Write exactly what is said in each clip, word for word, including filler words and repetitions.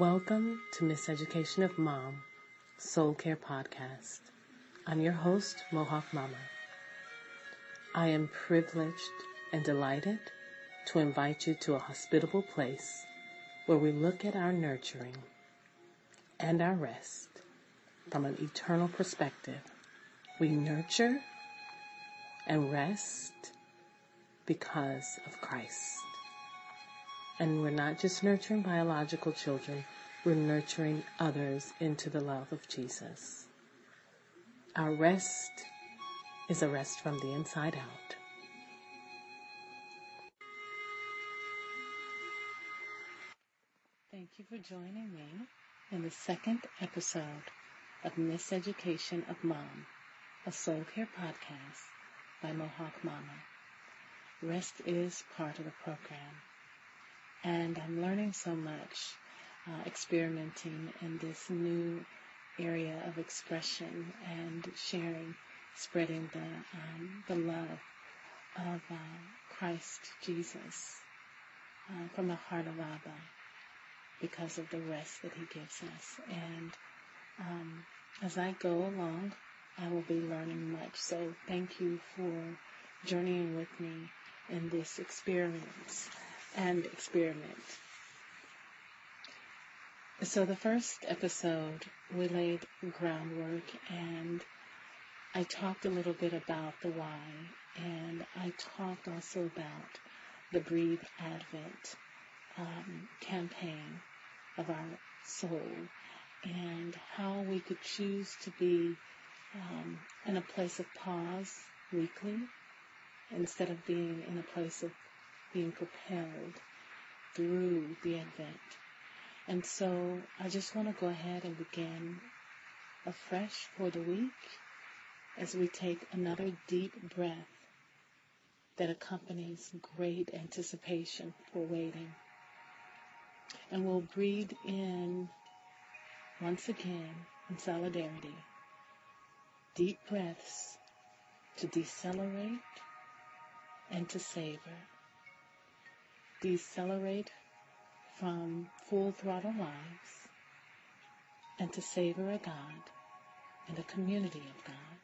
Welcome to Miseducation of Mom, Soul Care Podcast. I'm your host, Mohawk Mama. I am privileged and delighted to invite you to a hospitable place where we look at our nurturing and our rest from an eternal perspective. We nurture and rest because of Christ. And we're not just nurturing biological children, we're nurturing others into the love of Jesus. Our rest is a rest from the inside out. Thank you for joining me in the second episode of Miseducation of Mom, a Soul Care Podcast by Mohawk Mama. Rest is part of the program. And I'm learning so much, uh, experimenting in this new area of expression and sharing, spreading the um, the love of uh, Christ Jesus uh, from the heart of Abba because of the rest that he gives us. And um, as I go along, I will be learning much. So thank you for journeying with me in this experience. And experiment. So the first episode, we laid groundwork and I talked a little bit about the why, and I talked also about the Breathe Advent um, campaign of our soul and how we could choose to be um, in a place of pause weekly instead of being in a place of being propelled through the Advent. And so I just want to go ahead and begin afresh for the week as we take another deep breath that accompanies great anticipation for waiting. And we'll breathe in once again in solidarity. Deep breaths to decelerate and to savor. Decelerate from full throttle lives and to savor a God and a community of God,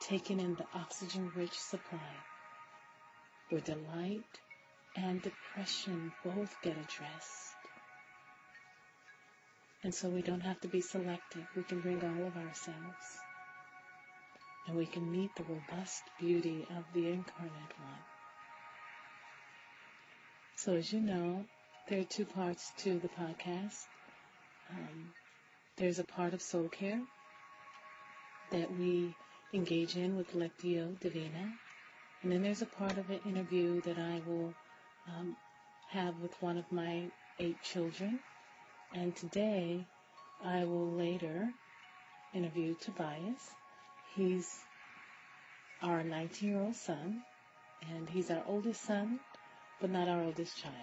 taking in the oxygen-rich supply where delight and depression both get addressed. And so we don't have to be selective. We can bring all of ourselves and we can meet the robust beauty of the Incarnate One. So as you know, there are two parts to the podcast. Um, there's a part of soul care that we engage in with Lectio Divina. And then there's a part of an interview that I will um, have with one of my eight children. And today, I will later interview Tobias. He's our nineteen-year-old son, and he's our oldest son, but not our oldest child.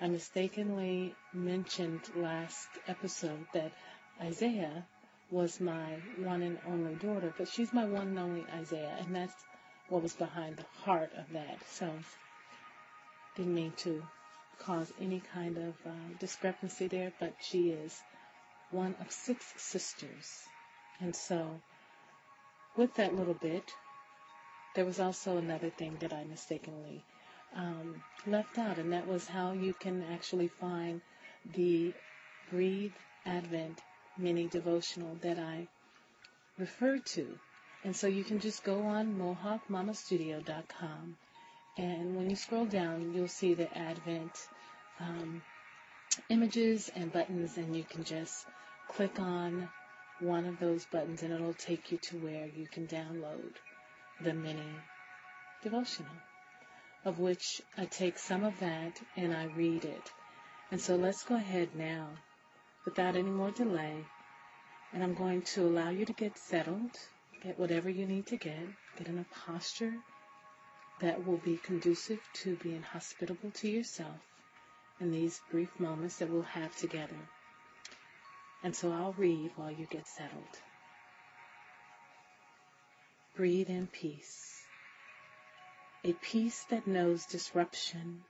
I mistakenly mentioned last episode that Isaiah was my one and only daughter, but she's my one and only Isaiah, and that's what was behind the heart of that. So didn't mean to cause any kind of uh, discrepancy there, but she is one of six sisters. And so with that little bit, there was also another thing that I mistakenly Um, left out, and that was how you can actually find the Breathe Advent mini devotional that I referred to. And so you can just go on Mohawk Mama Studio dot com, and when you scroll down, you'll see the Advent um, images and buttons, and you can just click on one of those buttons, and it'll take you to where you can download the mini devotional, of which I take some of that and I read it. And so let's go ahead now, without any more delay, and I'm going to allow you to get settled, get whatever you need to get, get in a posture that will be conducive to being hospitable to yourself in these brief moments that we'll have together. And so I'll read while you get settled. Breathe in peace. A peace that knows disruption,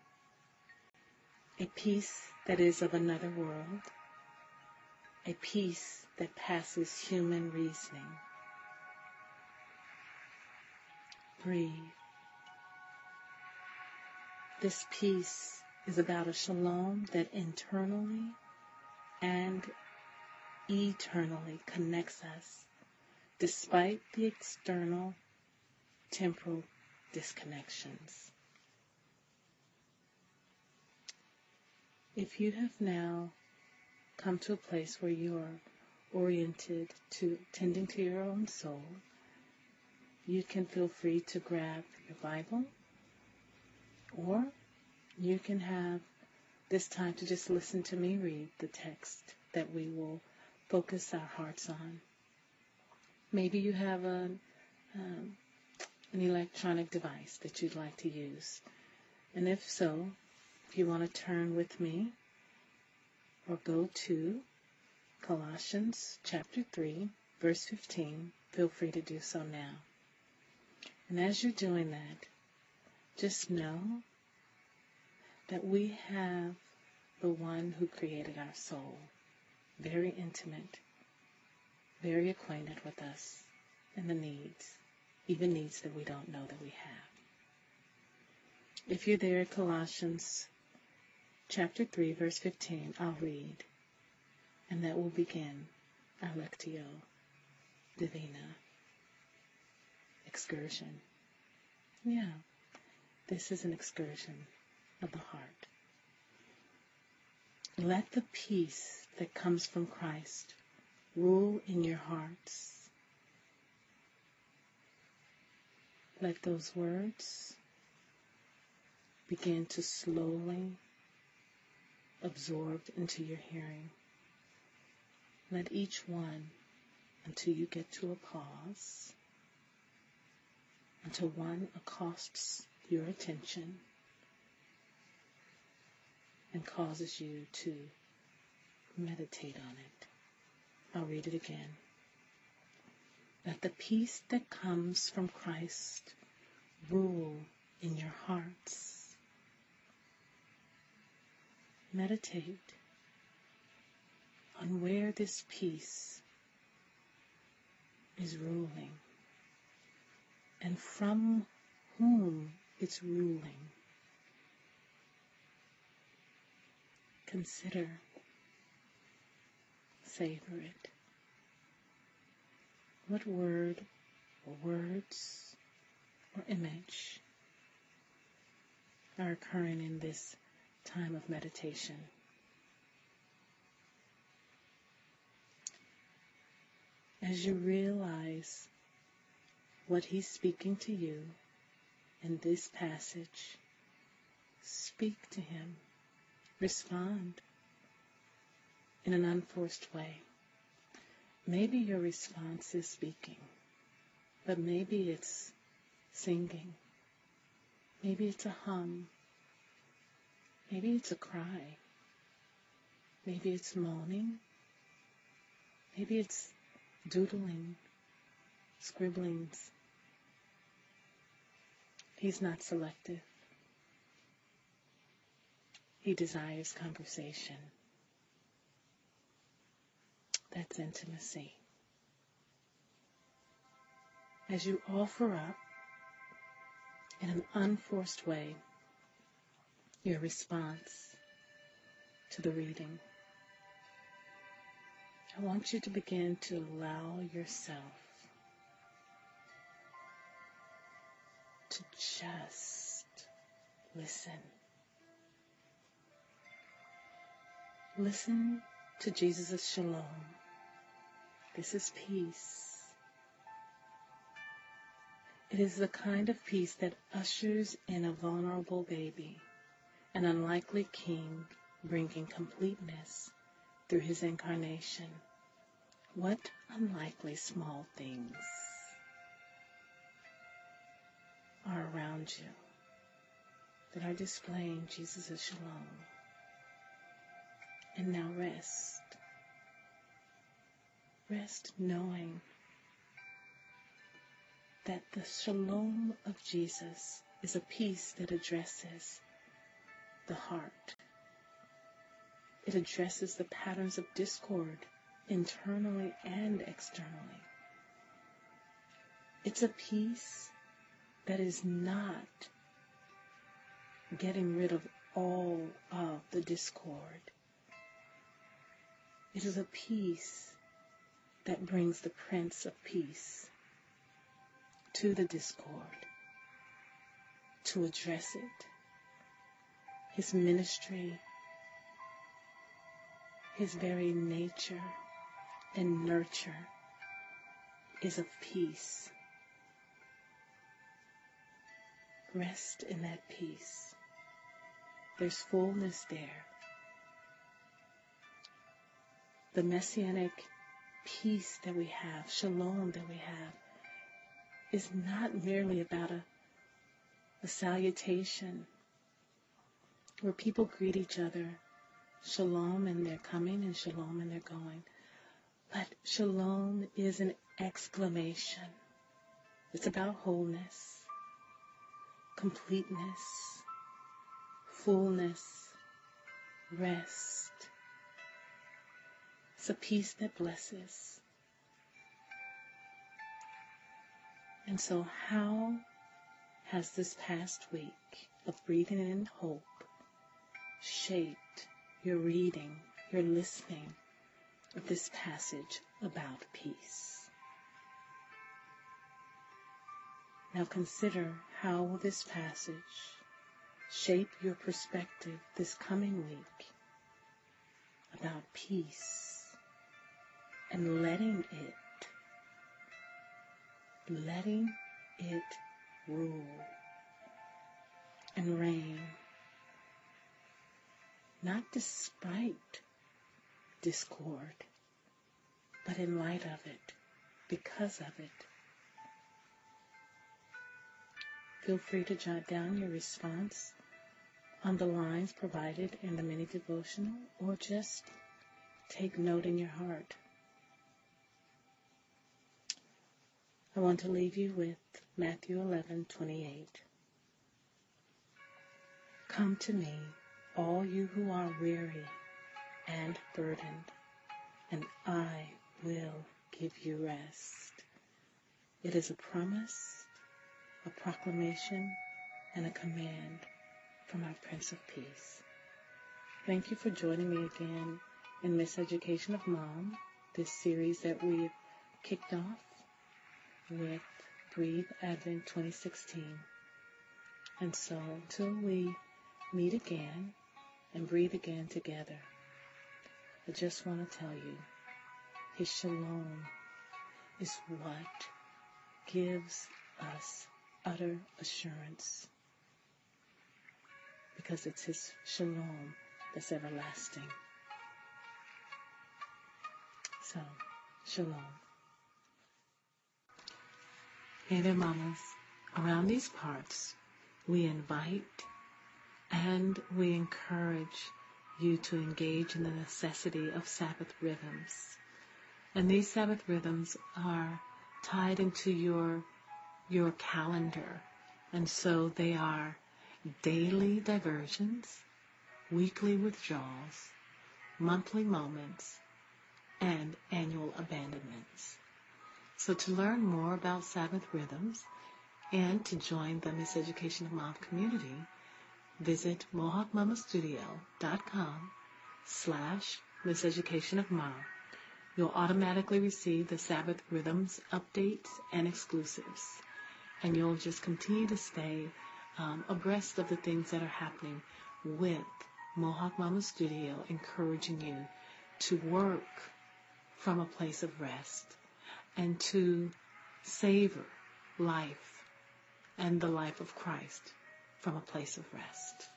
a peace that is of another world, a peace that passes human reasoning. Breathe. This peace is about a shalom that internally and eternally connects us despite the external temporal disconnections. If you have now come to a place where you are oriented to tending to your own soul, you can feel free to grab your Bible, or you can have this time to just listen to me read the text that we will focus our hearts on. Maybe you have a, um, an electronic device that you'd like to use. And if so, if you want to turn with me or go to Colossians chapter three, verse fifteen, feel free to do so now. And as you're doing that, just know that we have the one who created our soul, very intimate, very acquainted with us and the needs, even needs that we don't know that we have. If you're there at Colossians chapter three, verse fifteen, I'll read, and that will begin our Lectio Divina excursion. Yeah, this is an excursion of the heart. Let the peace that comes from Christ rule in your hearts. Let those words begin to slowly absorb into your hearing. Let each one, until you get to a pause, until one accosts your attention and causes you to meditate on it. I'll read it again. Let the peace that comes from Christ rule in your hearts. Meditate on where this peace is ruling and from whom it's ruling. Consider, savor it. What word or words or image are occurring in this time of meditation? As you realize what he's speaking to you in this passage, speak to him. Respond in an unforced way. Maybe your response is speaking, but maybe it's singing. Maybe it's a hum. Maybe it's a cry. Maybe it's moaning. Maybe it's doodling, scribblings. He's not selective. He desires conversation. That's intimacy. As you offer up in an unforced way your response to the reading, I want you to begin to allow yourself to just listen. Listen to Jesus' shalom. This is peace. It is the kind of peace that ushers in a vulnerable baby, an unlikely king bringing completeness through his incarnation. What unlikely small things are around you that are displaying Jesus' shalom? And now rest. Rest knowing that the shalom of Jesus is a peace that addresses the heart, It addresses the patterns of discord internally and externally. It's a peace that is not getting rid of all of the discord. It is a peace that brings the Prince of Peace to the discord to address it. His ministry, his very nature and nurture is of peace. Rest in that peace. There's fullness there. The messianic peace that we have, shalom that we have, is not merely about a, a salutation where people greet each other, shalom in their coming and shalom in their going. But shalom is an exclamation. It's about wholeness, completeness, fullness, rest. It's a peace that blesses. And so how has this past week of breathing in hope shaped your reading, your listening of this passage about peace? Now consider, how will this passage shape your perspective this coming week about peace and letting it, letting it rule and reign, not despite discord, but in light of it, because of it. Feel free to jot down your response on the lines provided in the mini devotional, or just take note in your heart. I want to leave you with Matthew eleven twenty-eight. Come to me, all you who are weary and burdened, and I will give you rest. It is a promise, a proclamation, and a command from our Prince of Peace. Thank you for joining me again in Miseducation of Mom, this series that we've kicked off with Breathe Advent twenty sixteen. And so until we meet again and breathe again together, I just want to tell you, his shalom is what gives us utter assurance, because it's his shalom that's everlasting. So, shalom. Hey there, mamas. Around these parts, we invite and we encourage you to engage in the necessity of Sabbath rhythms. And these Sabbath rhythms are tied into your your calendar. And so they are daily diversions, weekly withdrawals, monthly moments, and annual abandonments. So to learn more about Sabbath rhythms and to join the Miseducation of Mom community, visit Mohawk Mama Studio dot com slash Miseducation of Mom. You'll automatically receive the Sabbath Rhythms updates and exclusives. And you'll just continue to stay um, abreast of the things that are happening with Mohawk Mama Studio, encouraging you to work from a place of rest and to savor life and the life of Christ from a place of rest.